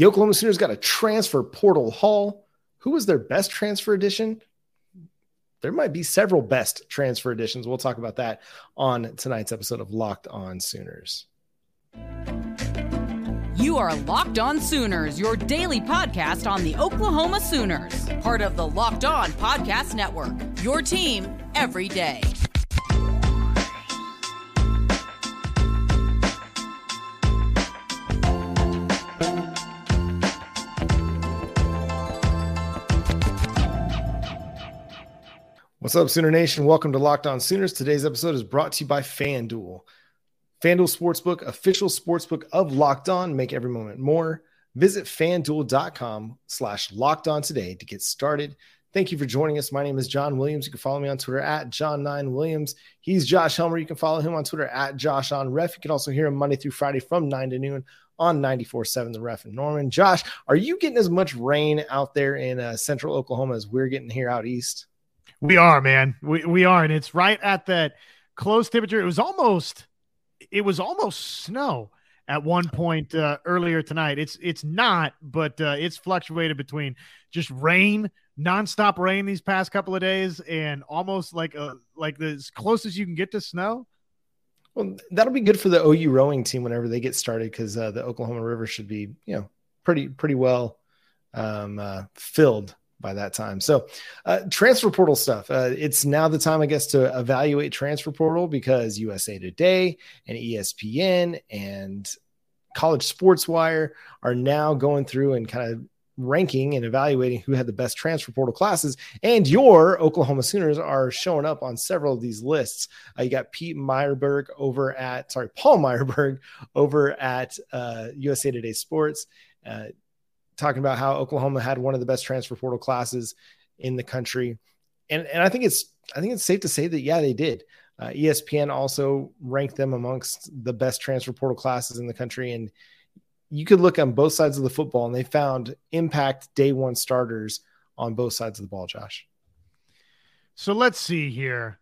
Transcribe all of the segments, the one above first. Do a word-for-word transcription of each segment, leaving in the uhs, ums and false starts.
The Oklahoma Sooners got a transfer portal haul. Who was their best transfer addition? There might be several best transfer additions. We'll talk about that on tonight's episode of Locked On Sooners. You are Locked On Sooners, your daily podcast on the Oklahoma Sooners, part of the Locked On Podcast Network, your team every day. What's up, Sooner Nation? Welcome to Locked On Sooners. Today's episode is brought to you by FanDuel. FanDuel Sportsbook, official sportsbook of Locked On. Make every moment more. Visit FanDuel.com slash Locked On today to get started. Thank you for joining us. My name is John Williams. You can follow me on Twitter at John nine Williams. He's Josh Helmer. You can follow him on Twitter at JoshOnRef. You can also hear him Monday through Friday from nine to noon on ninety-four point seven The Ref in Norman. Josh, are you getting as much rain out there in uh, central Oklahoma as we're getting here out east? We are, man. We we are, and it's right at that close temperature. It was almost, it was almost snow at one point uh, earlier tonight. It's it's not, but uh, it's fluctuated between just rain, nonstop rain these past couple of days, and almost like a like as close as you can get to snow. Well, that'll be good for the O U rowing team whenever they get started, because uh, the Oklahoma River should be, you know, pretty pretty well um, uh, filled by that time. So uh, transfer portal stuff. Uh, it's now the time, I guess, to evaluate transfer portal, because U S A Today and E S P N and College Sports Wire are now going through and kind of ranking and evaluating who had the best transfer portal classes. And your Oklahoma Sooners are showing up on several of these lists. Uh, you got Pete Meyerberg over at, sorry, Paul Meyerberg over at uh, U S A Today Sports. Uh, talking about how Oklahoma had one of the best transfer portal classes in the country. And, and I think it's, I think it's safe to say that, yeah, they did. Uh, E S P N also ranked them amongst the best transfer portal classes in the country. And you could look on both sides of the football, and they found impact day one starters on both sides of the ball, Josh. So let's see here.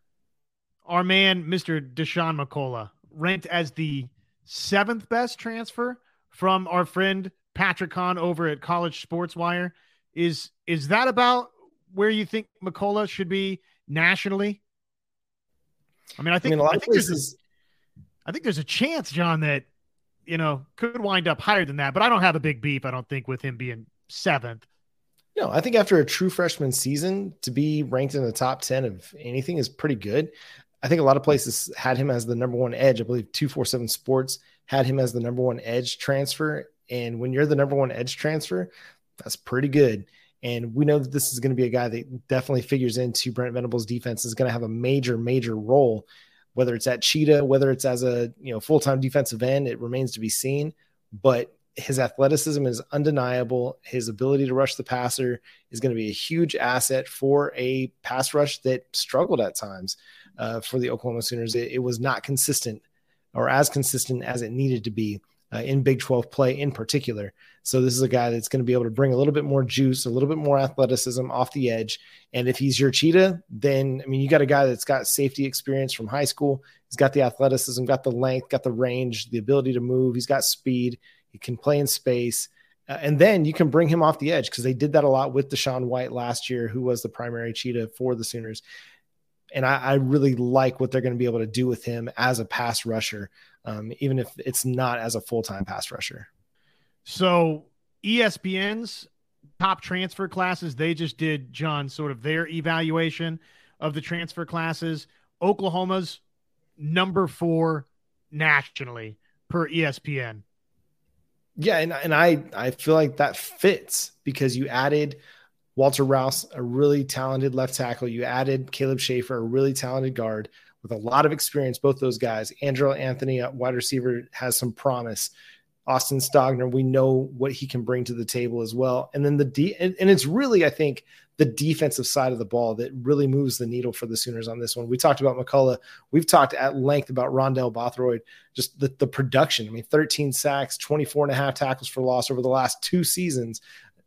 Our man, Mister Deshaun McCullough, ranked as the seventh best transfer from our friend Patrick Kahn over at College Sports Wire. Is is that about where you think McCullough should be nationally? I mean, I think I, mean, a lot I think of places... there's a, I think there's a chance, John, that, you know, could wind up higher than that. But I don't have a big beef, I don't think, with him being seventh. No, I think after a true freshman season, to be ranked in the top ten of anything is pretty good. I think a lot of places had him as the number one edge. I believe two forty-seven Sports had him as the number one edge transfer. And when you're the number one edge transfer, that's pretty good. And we know that this is going to be a guy that definitely figures into Brent Venables' defense, is going to have a major, major role, whether it's at Cheetah, whether it's as a, you know, full-time defensive end. It remains to be seen, but his athleticism is undeniable. His ability to rush the passer is going to be a huge asset for a pass rush that struggled at times uh, for the Oklahoma Sooners. It, it was not consistent, or as consistent as it needed to be, Uh, in Big twelve play in particular. So this is a guy that's going to be able to bring a little bit more juice, a little bit more athleticism off the edge. And if he's your Cheetah, then, I mean, you got a guy that's got safety experience from high school. He's got the athleticism, got the length, got the range, the ability to move. He's got speed. He can play in space. Uh, and then you can bring him off the edge, because they did that a lot with Deshaun White last year, who was the primary Cheetah for the Sooners. And I, I really like what they're going to be able to do with him as a pass rusher, um, even if it's not as a full-time pass rusher. So E S P N's top transfer classes, they just did, John, sort of their evaluation of the transfer classes. Oklahoma's number four nationally per E S P N. Yeah, and, and I, I feel like that fits, because you added – Walter Rouse, a really talented left tackle. You added Caleb Schaefer, a really talented guard with a lot of experience, both those guys. Andrew Anthony, at wide receiver, has some promise. Austin Stogner, we know what he can bring to the table as well. And then the D, de- and, and it's really, I think, the defensive side of the ball that really moves the needle for the Sooners on this one. We talked about McCullough. We've talked at length about Rondell Bothroyd, just the, the production. I mean, thirteen sacks, twenty-four and a half tackles for loss over the last two seasons.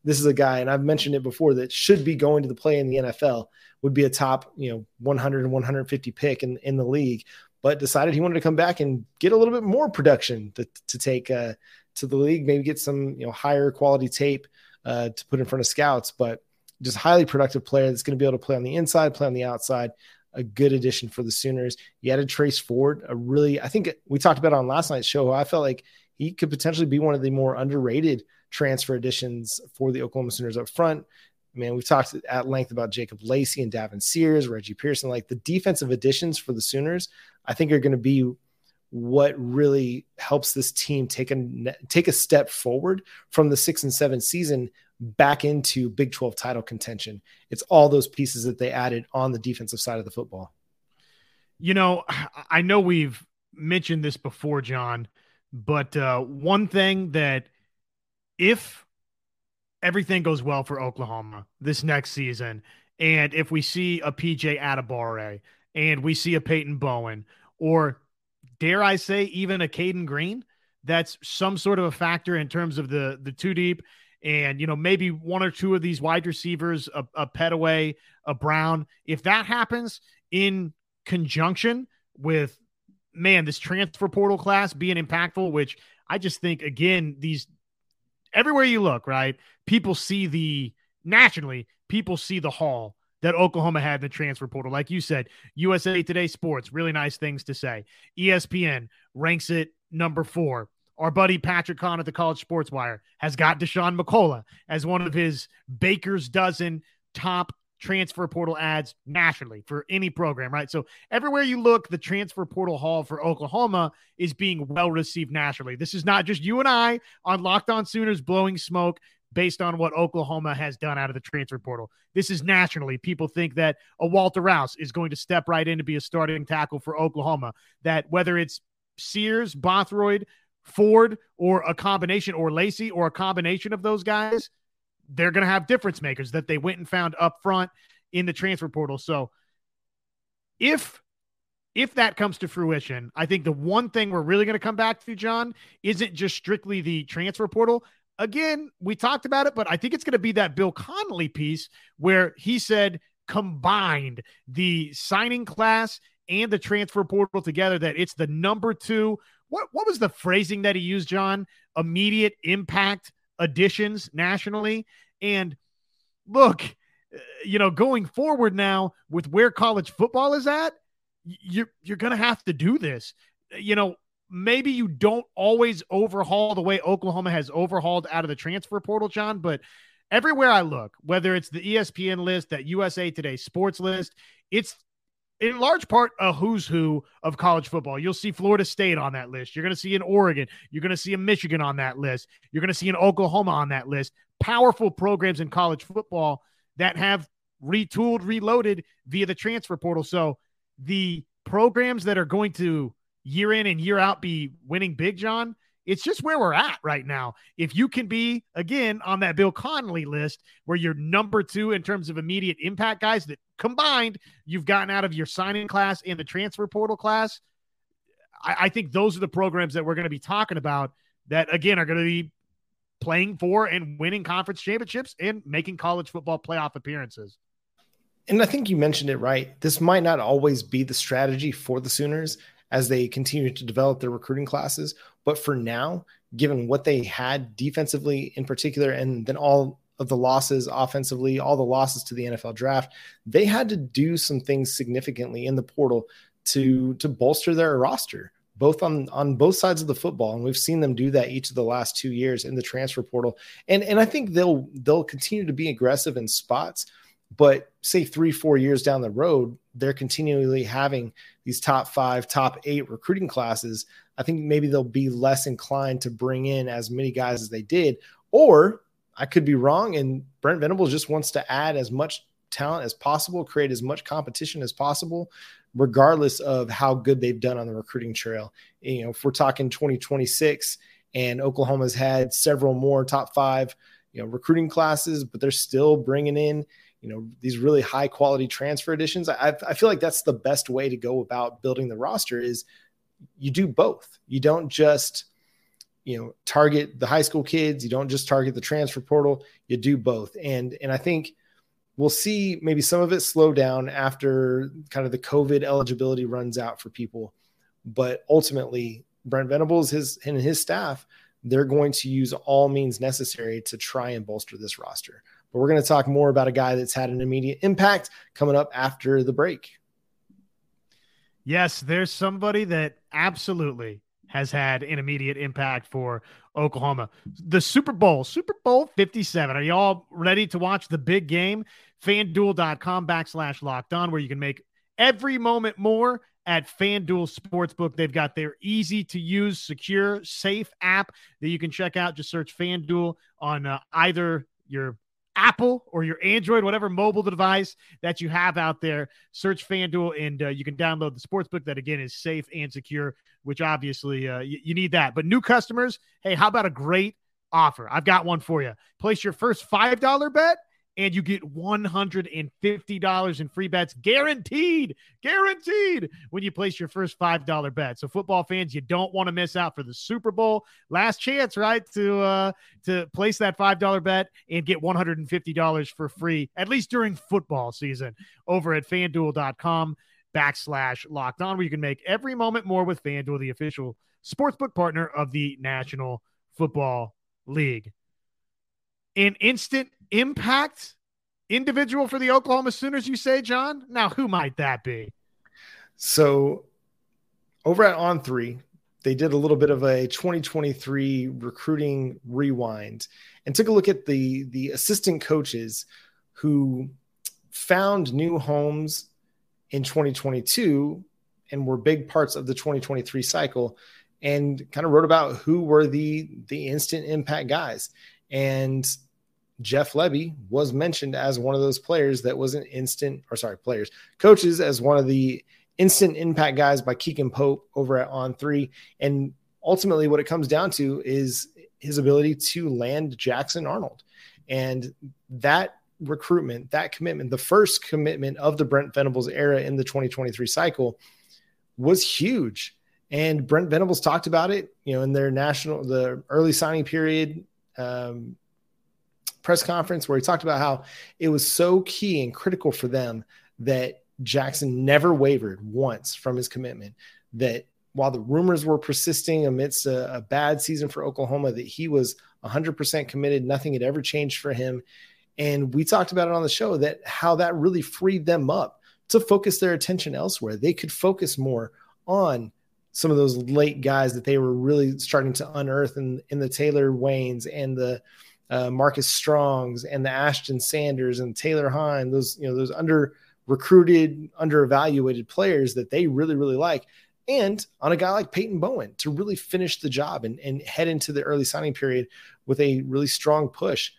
This is a guy, and I've mentioned it before, that should be going to the play in the N F L, would be a top, you know, one hundred and one fifty pick in, in the league, but decided he wanted to come back and get a little bit more production to, to take, uh, to the league, maybe get some, you know, higher quality tape uh, to put in front of scouts, but just highly productive player that's going to be able to play on the inside, play on the outside. A good addition for the Sooners. You added Trace Ford, a really, I think we talked about it on last night's show. I felt like he could potentially be one of the more underrated transfer additions for the Oklahoma Sooners up front. Man, we've talked at length about Jacob Lacey and Davin Sears, Reggie Pearson. Like the defensive additions for the Sooners, I think are going to be what really helps this team take a, take a step forward from the six and seven season back into Big twelve title contention. It's all those pieces that they added on the defensive side of the football. You know, I know we've mentioned this before, John, but uh, one thing that if everything goes well for Oklahoma this next season, and if we see a P J Atabare and we see a Peyton Bowen, or dare I say even a Caden Green, that's some sort of a factor in terms of the, the two deep. And, you know, maybe one or two of these wide receivers, a, a Petaway, a Brown, if that happens in conjunction with, man, this transfer portal class being impactful, which I just think, again, these everywhere you look, right, people see the nationally, people see the haul that Oklahoma had in the transfer portal. Like you said, U S A Today Sports, really nice things to say. E S P N ranks it number four. Our buddy Patrick Kahn at the College Sports Wire has got Deshaun McCullough as one of his Baker's dozen top transfer portal ads nationally for any program, right? So everywhere you look, the transfer portal haul for Oklahoma is being well-received nationally. This is not just you and I on Locked On Sooners blowing smoke based on what Oklahoma has done out of the transfer portal. This is nationally. People think that a Walter Rouse is going to step right in to be a starting tackle for Oklahoma, that whether it's Sears, Bothroyd, Ford, or a combination, or Lacey, or a combination of those guys, they're going to have difference makers that they went and found up front in the transfer portal. So if, if that comes to fruition, I think the one thing we're really going to come back to, John, isn't just strictly the transfer portal. Again, we talked about it, but I think it's going to be that Bill Connelly piece where he said combined the signing class and the transfer portal together, that it's the number two. What what was the phrasing that he used, John? Immediate impact additions nationally. And look, you know, going forward now with where college football is at, you're, you're going to have to do this. You know, maybe you don't always overhaul the way Oklahoma has overhauled out of the transfer portal, John, but everywhere I look, whether it's the E S P N list, that U S A Today Sports list, it's in large part a who's who of college football. You'll see Florida State on that list. You're going to see an Oregon. You're going to see a Michigan on that list. You're going to see an Oklahoma on that list. Powerful programs in college football that have retooled, reloaded via the transfer portal. So the programs that are going to year in and year out be winning big, John, it's just where we're at right now. If you can be, again, on that Bill Connelly list where you're number two in terms of immediate impact guys that combined you've gotten out of your signing class and the transfer portal class, I, I think those are the programs that we're going to be talking about that, again, are going to be playing for and winning conference championships and making college football playoff appearances. And I think you mentioned it right. This might not always be the strategy for the Sooners as they continue to develop their recruiting classes. But for now, given what they had defensively in particular, and then all of the losses offensively, all the losses to the N F L draft, they had to do some things significantly in the portal to, to bolster their roster, both on, on both sides of the football. And we've seen them do that each of the last two years in the transfer portal. And, and I think they'll, they'll continue to be aggressive in spots, but say three, four years down the road, they're continually having these top five, top eight recruiting classes. I think maybe they'll be less inclined to bring in as many guys as they did, or I could be wrong. And Brent Venables just wants to add as much talent as possible, create as much competition as possible, regardless of how good they've done on the recruiting trail. You know, if we're talking twenty twenty-six and Oklahoma's had several more top five, you know, recruiting classes, but they're still bringing in, you know, these really high quality transfer additions. I, I feel like that's the best way to go about building the roster is you do both. You don't just, you know, target the high school kids. You don't just target the transfer portal. You do both. And, and I think we'll see maybe some of it slow down after kind of the COVID eligibility runs out for people. But ultimately Brent Venables, his, and his staff, they're going to use all means necessary to try and bolster this roster. But we're going to talk more about a guy that's had an immediate impact coming up after the break. Yes, there's somebody that absolutely has had an immediate impact for Oklahoma. The Super Bowl, Super Bowl fifty-seven. Are you all ready to watch the big game? FanDuel.com backslash locked on, where you can make every moment more at FanDuel Sportsbook. They've got their easy-to-use, secure, safe app that you can check out. Just search FanDuel on uh, either your Apple or your Android, whatever mobile device that you have out there. Search FanDuel, and uh, you can download the sportsbook that, again, is safe and secure, which obviously uh, you, you need that. But new customers, hey, how about a great offer? I've got one for you. Place your first five dollar bet, and you get one hundred fifty dollars in free bets guaranteed, guaranteed when you place your first five dollar bet. So football fans, you don't want to miss out for the Super Bowl. Last chance, right, to uh, to place that five dollar bet and get one hundred fifty dollars for free, at least during football season, over at FanDuel.com backslash locked on, where you can make every moment more with FanDuel, the official sportsbook partner of the National Football League. An instant impact individual for the Oklahoma Sooners, you say, John? Now, who might that be? So over at On three, they did a little bit of a twenty twenty-three recruiting rewind and took a look at the, the assistant coaches who found new homes in twenty twenty-two and were big parts of the twenty twenty-three cycle, and kind of wrote about who were the, the instant impact guys. And Jeff Lebby was mentioned as one of those players that was an instant, or sorry, players, coaches as one of the instant impact guys by Keegan Pope over at On three. And ultimately what it comes down to is his ability to land Jackson Arnold. And that recruitment, that commitment, the first commitment of the Brent Venables era in the twenty twenty-three cycle, was huge. And Brent Venables talked about it, you know, in their national, the early signing period, um, press conference, where he talked about how it was so key and critical for them that Jackson never wavered once from his commitment, that while the rumors were persisting amidst a, a bad season for Oklahoma, that he was one hundred percent committed. Nothing had ever changed for him. And we talked about it on the show, that how that really freed them up to focus their attention elsewhere. They could focus more on some of those late guys that they were really starting to unearth in, in the Taylor Waynes and the Uh, Marcus Strongs and the Ashton Sanders and Taylor Hine, those, you know, those under recruited, under evaluated players that they really, really like. And on a guy like Peyton Bowen to really finish the job and, and head into the early signing period with a really strong push.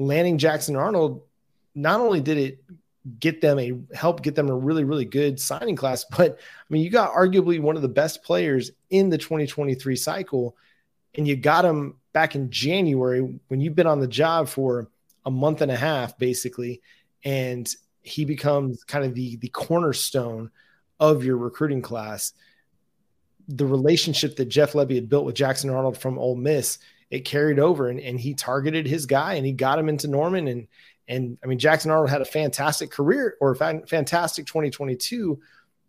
Landing Jackson Arnold, not only did it get them a help, get them a really, really good signing class, but I mean, you got arguably one of the best players in the twenty twenty-three cycle, and you got him back in January when you've been on the job for a month and a half, basically, and he becomes kind of the, the cornerstone of your recruiting class. The relationship that Jeff Lebby had built with Jackson Arnold from Ole Miss, it carried over, and, and he targeted his guy, and he got him into Norman. And, and I mean, Jackson Arnold had a fantastic career, or a fantastic twenty twenty-two,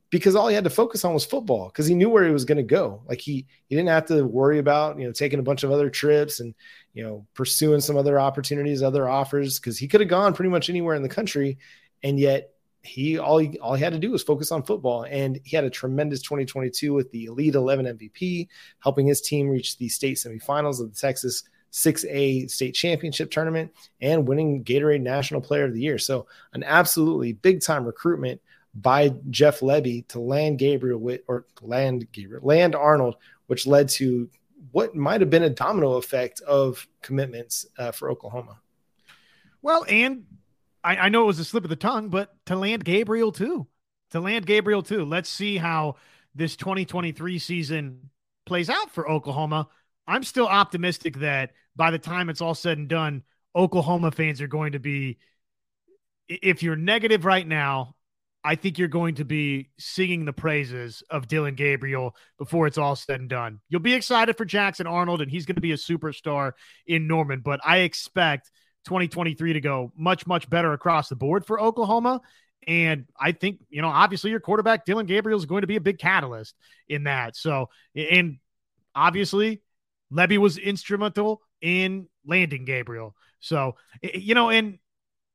because all he had to focus on was football, because he knew where he was going to go. Like he, he didn't have to worry about, you know, taking a bunch of other trips and, you know, pursuing some other opportunities, other offers, because he could have gone pretty much anywhere in the country. And yet he, all he, all he had to do was focus on football. And he had a tremendous twenty twenty-two with the Elite eleven M V P, helping his team reach the state semifinals of the Texas six A state championship tournament and winning Gatorade National Player of the Year. So an absolutely big time recruitment by Jeff Lebby to land Gabriel with, or land Gabriel, land Arnold, which led to what might have been a domino effect of commitments uh, for Oklahoma. Well, and I, I know it was a slip of the tongue, but to land Gabriel too, to land Gabriel too. Let's see how this twenty twenty-three season plays out for Oklahoma. I'm still optimistic that by the time it's all said and done, Oklahoma fans are going to be, if you're negative right now, I think you're going to be singing the praises of Dylan Gabriel before it's all said and done. You'll be excited for Jackson Arnold, and he's going to be a superstar in Norman, but I expect twenty twenty-three to go much, much better across the board for Oklahoma. And I think, you know, obviously your quarterback, Dylan Gabriel, is going to be a big catalyst in that. So, and obviously Lebby was instrumental in landing Gabriel. So, you know, and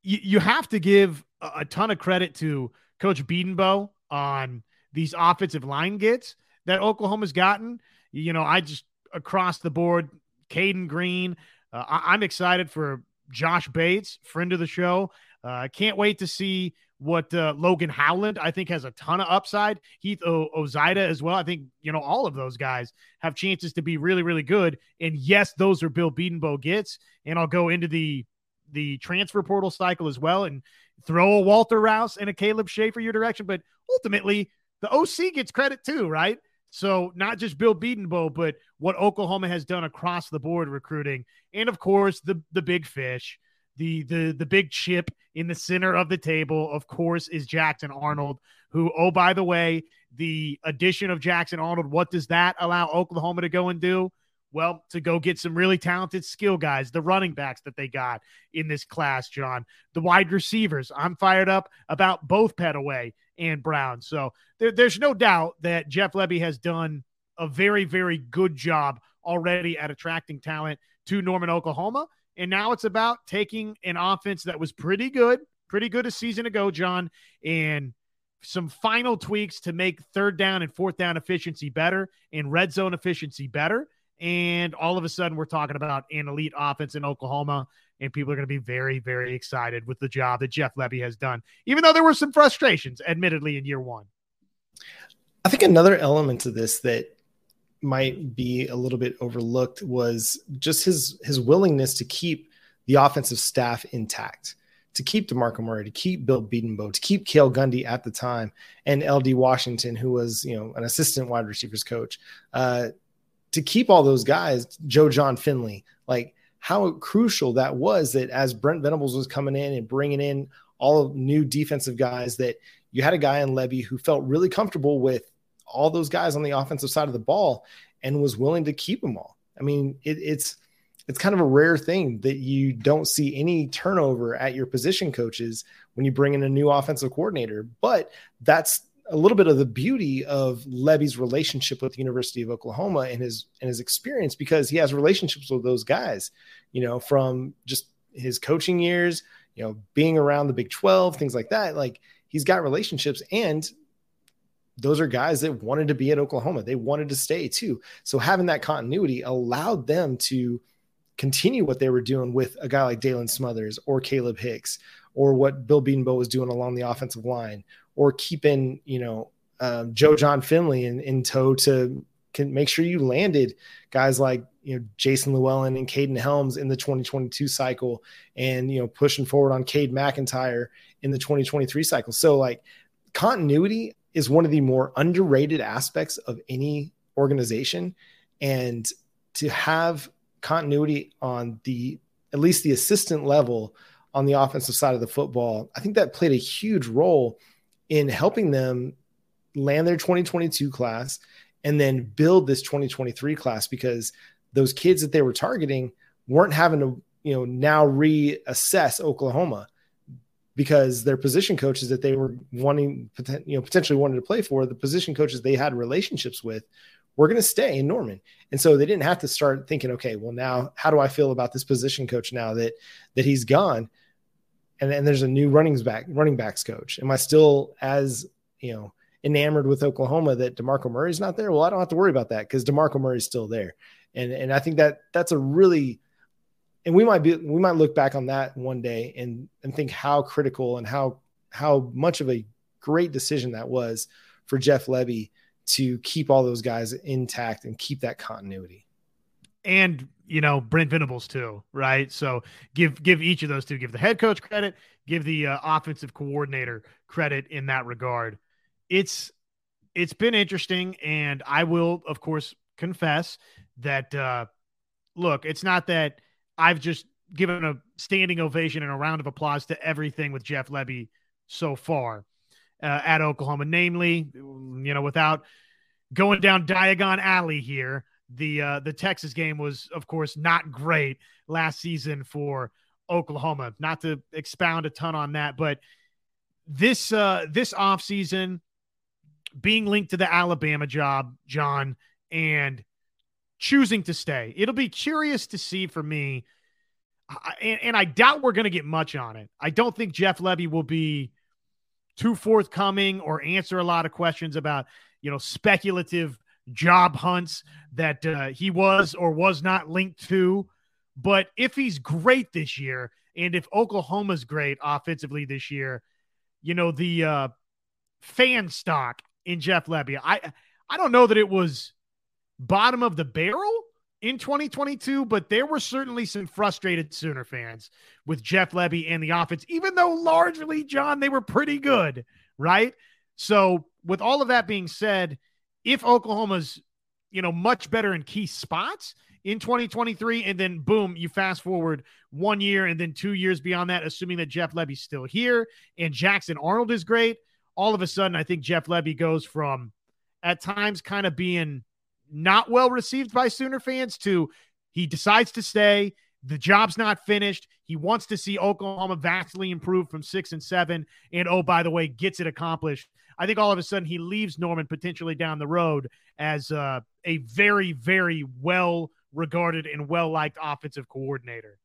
you, you have to give a, a ton of credit to Coach Bedenbaugh on these offensive line gets that Oklahoma's gotten. You know, I just across the board, Caden Green. Uh, I, I'm excited for Josh Bates, friend of the show. I uh, can't wait to see what uh, Logan Howland, I think, has a ton of upside. Heath o- Ozida as well. I think, you know, all of those guys have chances to be really, really good. And yes, those are Bill Bedenbaugh gets. And I'll go into the the transfer portal cycle as well and throw a Walter Rouse and a Caleb Schaefer your direction. But ultimately, the O C gets credit too, right? So not just Bill Bedenbaugh, but what Oklahoma has done across the board recruiting. And, of course, the the big fish. The, the the big chip in the center of the table, of course, is Jackson Arnold, who, oh, by the way, the addition of Jackson Arnold, what does that allow Oklahoma to go and do? Well, to go get some really talented skill guys, the running backs that they got in this class, John, the wide receivers. I'm fired up about both Pettaway and Brown. So there, there's no doubt that Jeff Lebby has done a very, very good job already at attracting talent to Norman, Oklahoma. And now it's about taking an offense that was pretty good, pretty good a season ago, John, and some final tweaks to make third down and fourth down efficiency better and red zone efficiency better. And all of a sudden we're talking about an elite offense in Oklahoma, and people are going to be very, very excited with the job that Jeff Lebby has done, even though there were some frustrations, admittedly, in year one. I think another element to this that might be a little bit overlooked was just his his willingness to keep the offensive staff intact, to keep DeMarco Murray, to keep Bill Bedenbaugh, to keep Cale Gundy at the time, and L D Washington, who was, you know, an assistant wide receivers coach, uh, to keep all those guys, Joe John Finley, like how crucial that was, that as Brent Venables was coming in and bringing in all of new defensive guys, that you had a guy in Lebby who felt really comfortable with all those guys on the offensive side of the ball and was willing to keep them all. I mean, it, it's, it's kind of a rare thing that you don't see any turnover at your position coaches when you bring in a new offensive coordinator, but that's a little bit of the beauty of Lebby's relationship with the University of Oklahoma and his, and his experience, because he has relationships with those guys, you know, from just his coaching years, you know, being around the Big twelve, things like that. Like, he's got relationships, and those are guys that wanted to be at Oklahoma. They wanted to stay too. So having that continuity allowed them to continue what they were doing with a guy like Dalen Smothers or Caleb Hicks, or what Bill Bedenbaugh was doing along the offensive line, or keeping, you know, um, Joe John Finley in, in tow to can make sure you landed guys like, you know, Jason Llewellyn and Caden Helms in the twenty twenty-two cycle, and, you know, pushing forward on Cade McIntyre in the twenty twenty-three cycle. So like, continuity is one of the more underrated aspects of any organization, and to have continuity on the, at least the assistant level on the offensive side of the football, I think that played a huge role in helping them land their twenty twenty-two class and then build this twenty twenty-three class, because those kids that they were targeting weren't having to, you know, now reassess Oklahoma, because their position coaches that they were wanting, you know, potentially wanted to play for, the position coaches they had relationships with, were going to stay in Norman. And so they didn't have to start thinking, okay, well now how do I feel about this position coach now that, that he's gone? And then there's a new running back, running backs coach. Am I still as, you know, enamored with Oklahoma that DeMarco Murray's not there? Well, I don't have to worry about that because DeMarco Murray's still there. And, and I think that that's a really, and we might be, we might look back on that one day and, and think how critical and how, how much of a great decision that was for Jeff Lebby to keep all those guys intact and keep that continuity. And, you know, Brent Venables too, right? So give, give each of those two, give the head coach credit, give the uh, offensive coordinator credit in that regard. It's, it's been interesting. And I will of course confess that, uh, look, it's not that I've just given a standing ovation and a round of applause to everything with Jeff Lebby so far uh, at Oklahoma. Namely, you know, without going down Diagon Alley here, the uh, the Texas game was, of course, not great last season for Oklahoma. Not to expound a ton on that, but this uh, this offseason being linked to the Alabama job, John, and choosing to stay. It'll be curious to see for me, and, and I doubt we're going to get much on it. I don't think Jeff Lebby will be too forthcoming or answer a lot of questions about, you know, speculative job hunts that uh, he was or was not linked to. But if he's great this year, and if Oklahoma's great offensively this year, you know, the uh, fan stock in Jeff Lebby, I I don't know that it was bottom of the barrel in twenty twenty-two, but there were certainly some frustrated Sooner fans with Jeff Lebby and the offense, even though largely, John, they were pretty good, right? So with all of that being said, if Oklahoma's, you know, much better in key spots in twenty twenty-three, and then boom, you fast forward one year and then two years beyond that, assuming that Jeff Lebby's still here and Jackson Arnold is great, all of a sudden I think Jeff Lebby goes from at times kind of being not well received by Sooner fans to he decides to stay. The job's not finished. He wants to see Oklahoma vastly improve from six and seven. And, oh, by the way, gets it accomplished. I think all of a sudden he leaves Norman potentially down the road as uh, a very, very well-regarded and well-liked offensive coordinator.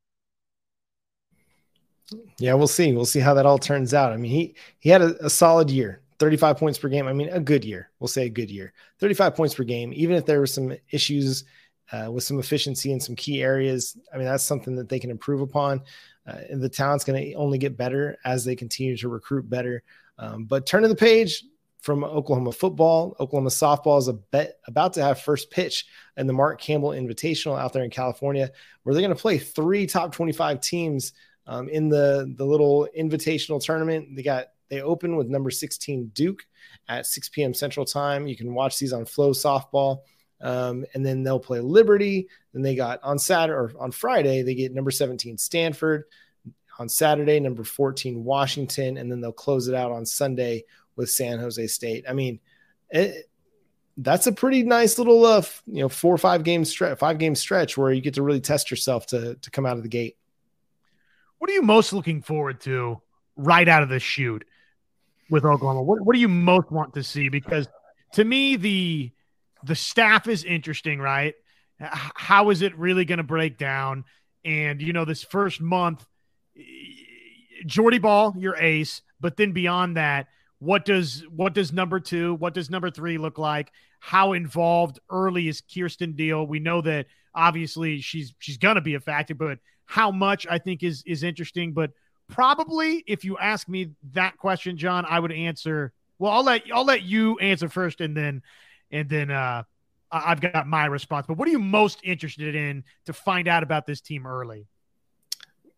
Yeah, we'll see. We'll see how that all turns out. I mean, he, he had a, a solid year. thirty-five points per game. I mean, a good year. We'll say a good year. thirty-five points per game, even if there were some issues uh, with some efficiency in some key areas. I mean, that's something that they can improve upon. Uh, and the talent's going to only get better as they continue to recruit better. Um, but turn to the page from Oklahoma football. Oklahoma softball is a bet, about to have first pitch in the Mark Campbell Invitational out there in California, where they're going to play three top twenty-five teams um, in the, the little invitational tournament. They got They open with number sixteen Duke at six p.m. Central Time. You can watch these on Flow Softball, um, and then they'll play Liberty. Then they got on Saturday or on Friday they get number seventeen Stanford, on Saturday number fourteen Washington, and then they'll close it out on Sunday with San Jose State. I mean, it, that's a pretty nice little uh, you know four or five game stretch, five game stretch where you get to really test yourself to to come out of the gate. What are you most looking forward to right out of the chute with Oklahoma? What, what do you most want to see? Because to me, the the staff is interesting, right? How is it really going to break down? And, you know, this first month, Jordy Ball, your ace, but then beyond that, what does what does number two, what does number three look like? How involved early is Kirsten Deal? We know that obviously she's she's going to be a factor, but how much I think is is interesting. But probably, if you ask me that question, John, I would answer. Well, I'll let I'll let you answer first, and then and then uh, I've got my response. But what are you most interested in to find out about this team early?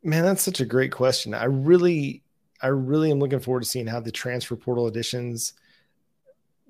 Man, that's such a great question. I really, I really am looking forward to seeing how the transfer portal additions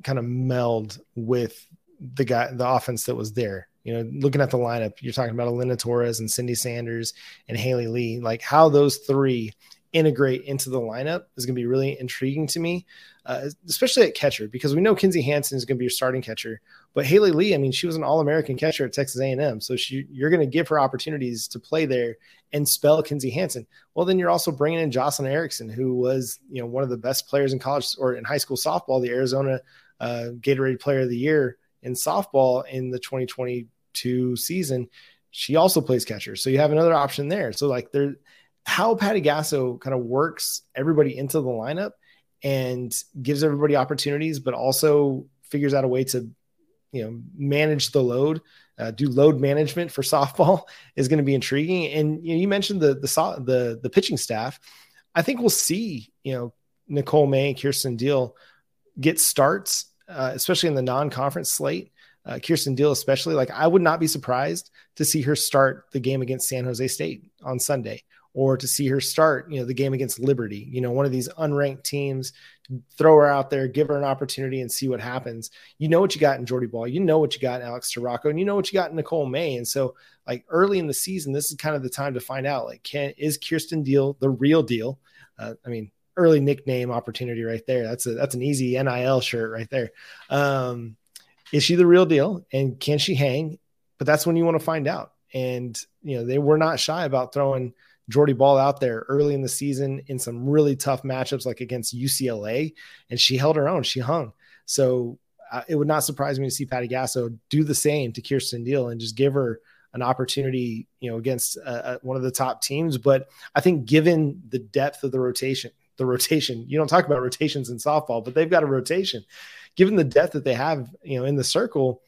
kind of meld with the guy, the offense that was there. You know, looking at the lineup, you're talking about Elena Torres and Cindy Sanders and Haley Lee, like how those three integrate into the lineup is going to be really intriguing to me, uh, especially at catcher, because we know Kinzie Hansen is going to be your starting catcher, but Haley Lee, I mean, she was an all-American catcher at Texas A and M. So she, you're going to give her opportunities to play there and spell Kinzie Hansen. Well, then you're also bringing in Jocelyn Erickson, who was, you know, one of the best players in college or in high school softball, the Arizona uh, Gatorade Player of the Year in softball in the twenty twenty two season. She also plays catcher, so you have another option there. So like there, how Patty Gasso kind of works everybody into the lineup and gives everybody opportunities, but also figures out a way to, you know, manage the load, uh, do load management for softball is going to be intriguing. And you know, you mentioned the the the the pitching staff. I think we'll see, you know, Nicole May, Kirsten Deal get starts, uh, especially in the non-conference slate. Uh, Kirsten Deal especially, like I would not be surprised to see her start the game against San Jose State on Sunday, or to see her start, you know, the game against Liberty, you know, one of these unranked teams. Throw her out there, give her an opportunity and see what happens. You know what you got in Jordy Ball, you know what you got in Alex Tarocco, and you know what you got in Nicole May. And so like early in the season, this is kind of the time to find out, like, can, is Kirsten Deal the real deal? Uh, I mean, early nickname opportunity right there. That's a, that's an easy N I L shirt right there. Um, Is she the real deal and can she hang? But that's when you want to find out. And, you know, they were not shy about throwing Jordy Ball out there early in the season in some really tough matchups, like against U C L A. And she held her own, she hung. So uh, it would not surprise me to see Patty Gasso do the same to Kirsten Deal and just give her an opportunity, you know, against uh, one of the top teams. But I think given the depth of the rotation, the rotation, you don't talk about rotations in softball, but they've got a rotation. Given the depth that they have, you know, in the circle,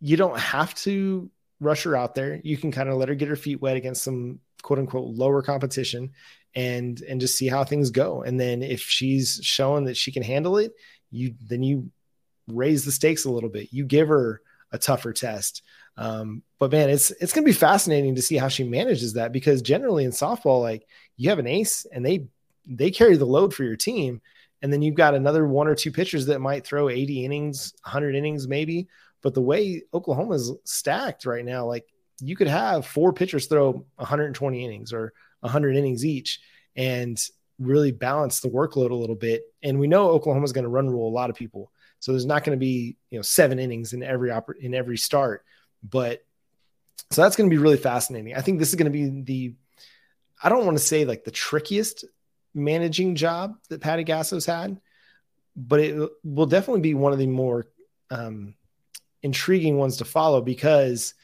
you don't have to rush her out there. You can kind of let her get her feet wet against some quote unquote lower competition and, and just see how things go. And then if she's shown that she can handle it, you, then you raise the stakes a little bit. You give her a tougher test. Um, but man, it's, it's going to be fascinating to see how she manages that, because generally in softball, like, you have an ace and they, they carry the load for your team. And then you've got another one or two pitchers that might throw eighty innings, one hundred innings, maybe. But the way Oklahoma's stacked right now, like, you could have four pitchers throw one hundred twenty innings or one hundred innings each and really balance the workload a little bit. And we know Oklahoma's going to run rule a lot of people. So there's not going to be, you know, seven innings in every oper- in every start. But so that's going to be really fascinating. I think this is going to be the, I don't want to say like the trickiest managing job that Patty Gasso's had, but it will definitely be one of the more um, intriguing ones to follow, because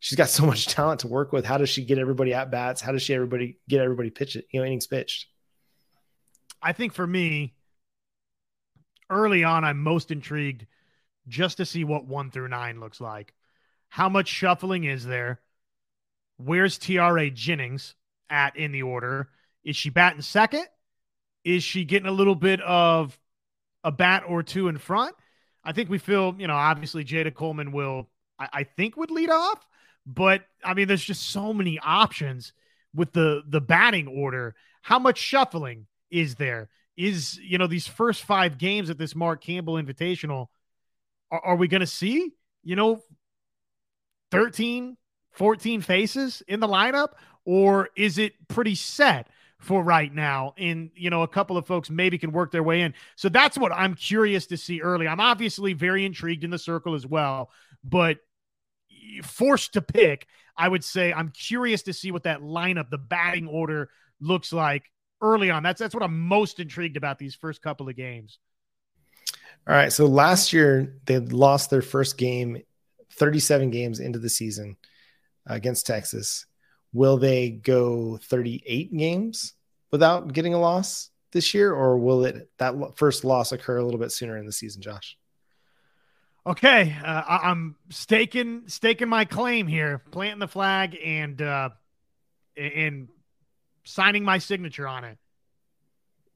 she's got so much talent to work with. How does she get everybody at bats? How does she everybody get everybody pitch it, you know, innings pitched? I think for me, early on, I'm most intrigued just to see what one through nine looks like. How much shuffling is there? Where's T R A Jennings at in the order? Is she batting second? Is she getting a little bit of a bat or two in front? I think we feel, you know, obviously Jada Coleman will, I, I think, would lead off. But, I mean, there's just so many options with the, the batting order. How much shuffling is there? Is, you know, these first five games at this Mark Campbell Invitational, are, are we going to see, you know, thirteen, fourteen faces in the lineup? Or is it pretty set for right now? And, you know, a couple of folks maybe can work their way in. So that's what I'm curious to see early. I'm obviously very intrigued in the circle as well, but forced to pick, I would say I'm curious to see what that lineup, the batting order, looks like early on. That's, that's what I'm most intrigued about these first couple of games. All right. So last year they lost their first game, thirty-seven games into the season, uh, against Texas. Will they go thirty-eight games without getting a loss this year, or will it that first loss occur a little bit sooner in the season, Josh? Okay, uh, I'm staking staking my claim here, planting the flag, and uh, and signing my signature on it,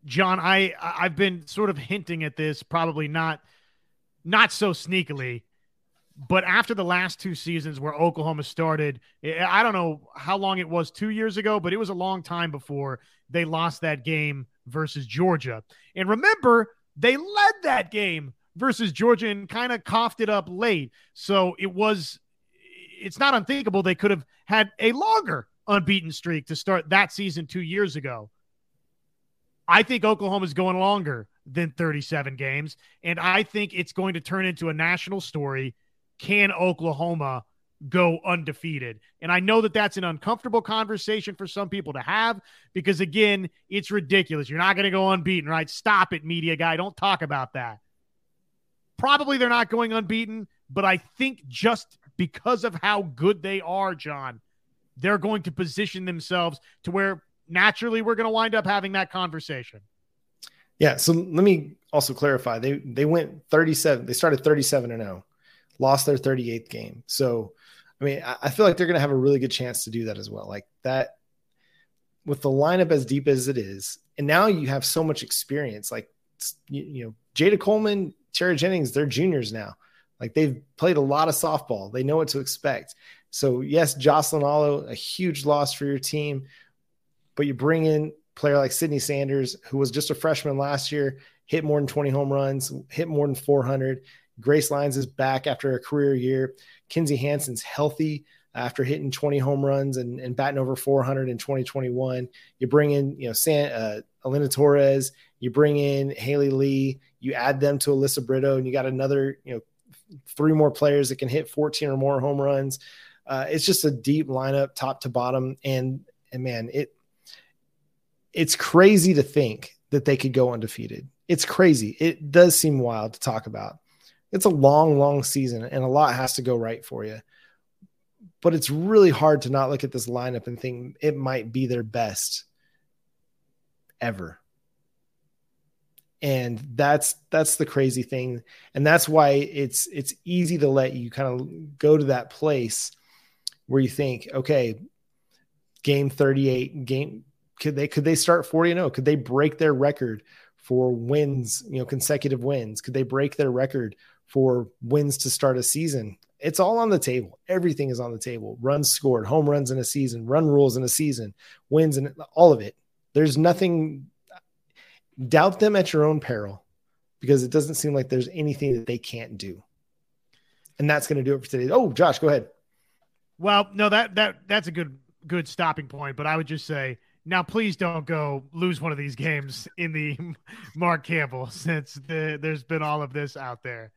John. I I've been sort of hinting at this, probably not not so sneakily. But after the last two seasons where Oklahoma started, I don't know how long it was, two years ago, but it was a long time before they lost that game versus Georgia. And remember, they led that game versus Georgia and kind of coughed it up late. So it was, it's not unthinkable they could have had a longer unbeaten streak to start that season two years ago. I think Oklahoma's going longer than thirty-seven games, and I think it's going to turn into a national story. Can Oklahoma go undefeated? And I know that that's an uncomfortable conversation for some people to have, because, again, it's ridiculous. You're not going to go unbeaten, right? Stop it, media guy. Don't talk about that. Probably they're not going unbeaten, but I think just because of how good they are, John, they're going to position themselves to where naturally we're going to wind up having that conversation. Yeah, so let me also clarify. They they went thirty-seven. They started thirty-seven and oh. Lost their thirty-eighth game. So, I mean, I feel like they're going to have a really good chance to do that as well. Like that, with the lineup as deep as it is, and now you have so much experience. Like, you, you know, Jada Coleman, T R A Jennings, they're juniors now. Like, they've played a lot of softball. They know what to expect. So, yes, Jocelyn Allo, a huge loss for your team, but you bring in a player like Sydney Sanders, who was just a freshman last year, hit more than twenty home runs, hit more than four hundred. Grace Lyons is back after a career year. Kinzie Hansen's healthy after hitting twenty home runs and, and batting over four hundred in twenty twenty-one. You bring in, you know, San, uh, Elena Torres. You bring in Haley Lee. You add them to Alyssa Brito, and you got another, you know, three more players that can hit fourteen or more home runs. Uh, it's just a deep lineup, top to bottom, and and man, it it's crazy to think that they could go undefeated. It's crazy. It does seem wild to talk about. It's a long, long season, and a lot has to go right for you. But it's really hard to not look at this lineup and think it might be their best ever. And that's that's the crazy thing. And that's why it's it's easy to let you kind of go to that place where you think, okay, game thirty-eight, game could they could they start forty and oh? Could they break their record for wins, you know, consecutive wins? Could they break their record for wins to start a season? It's all on the table. Everything is on the table. Runs scored, home runs in a season, run rules in a season, wins in all of it. There's nothing. Doubt them at your own peril, because it doesn't seem like there's anything that they can't do. And that's going to do it for today. Oh, Josh, go ahead. Well, no, that that that's a good good stopping point. But I would just say, now, please don't go lose one of these games in the Mark Campbell, since the, there's been all of this out there.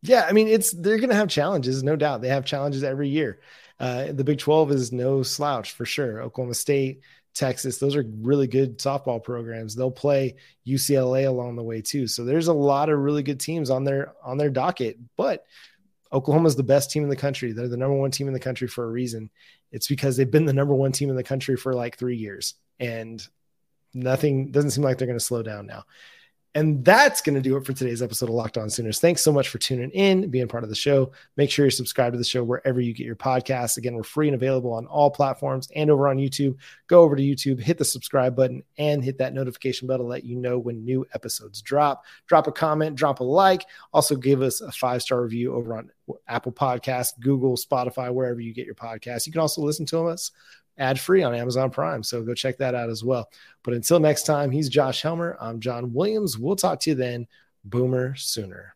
Yeah, I mean, it's they're going to have challenges, no doubt. They have challenges every year. Uh, the Big twelve is no slouch for sure. Oklahoma State, Texas, those are really good softball programs. They'll play U C L A along the way too. So there's a lot of really good teams on their on their docket. But Oklahoma's the best team in the country. They're the number one team in the country for a reason. It's because they've been the number one team in the country for like three years, and nothing doesn't seem like they're going to slow down now. And that's going to do it for today's episode of Locked On Sooners. Thanks so much for tuning in, being part of the show. Make sure you're subscribed to the show wherever you get your podcasts. Again, we're free and available on all platforms and over on YouTube. Go over to YouTube, hit the subscribe button, and hit that notification bell to let you know when new episodes drop. Drop a comment, drop a like. Also give us a five-star review over on Apple Podcasts, Google, Spotify, wherever you get your podcasts. You can also listen to us ad-free on Amazon Prime, so go check that out as well. But until next time, he's Josh Helmer. I'm John Williams. We'll talk to you then. Boomer Sooner.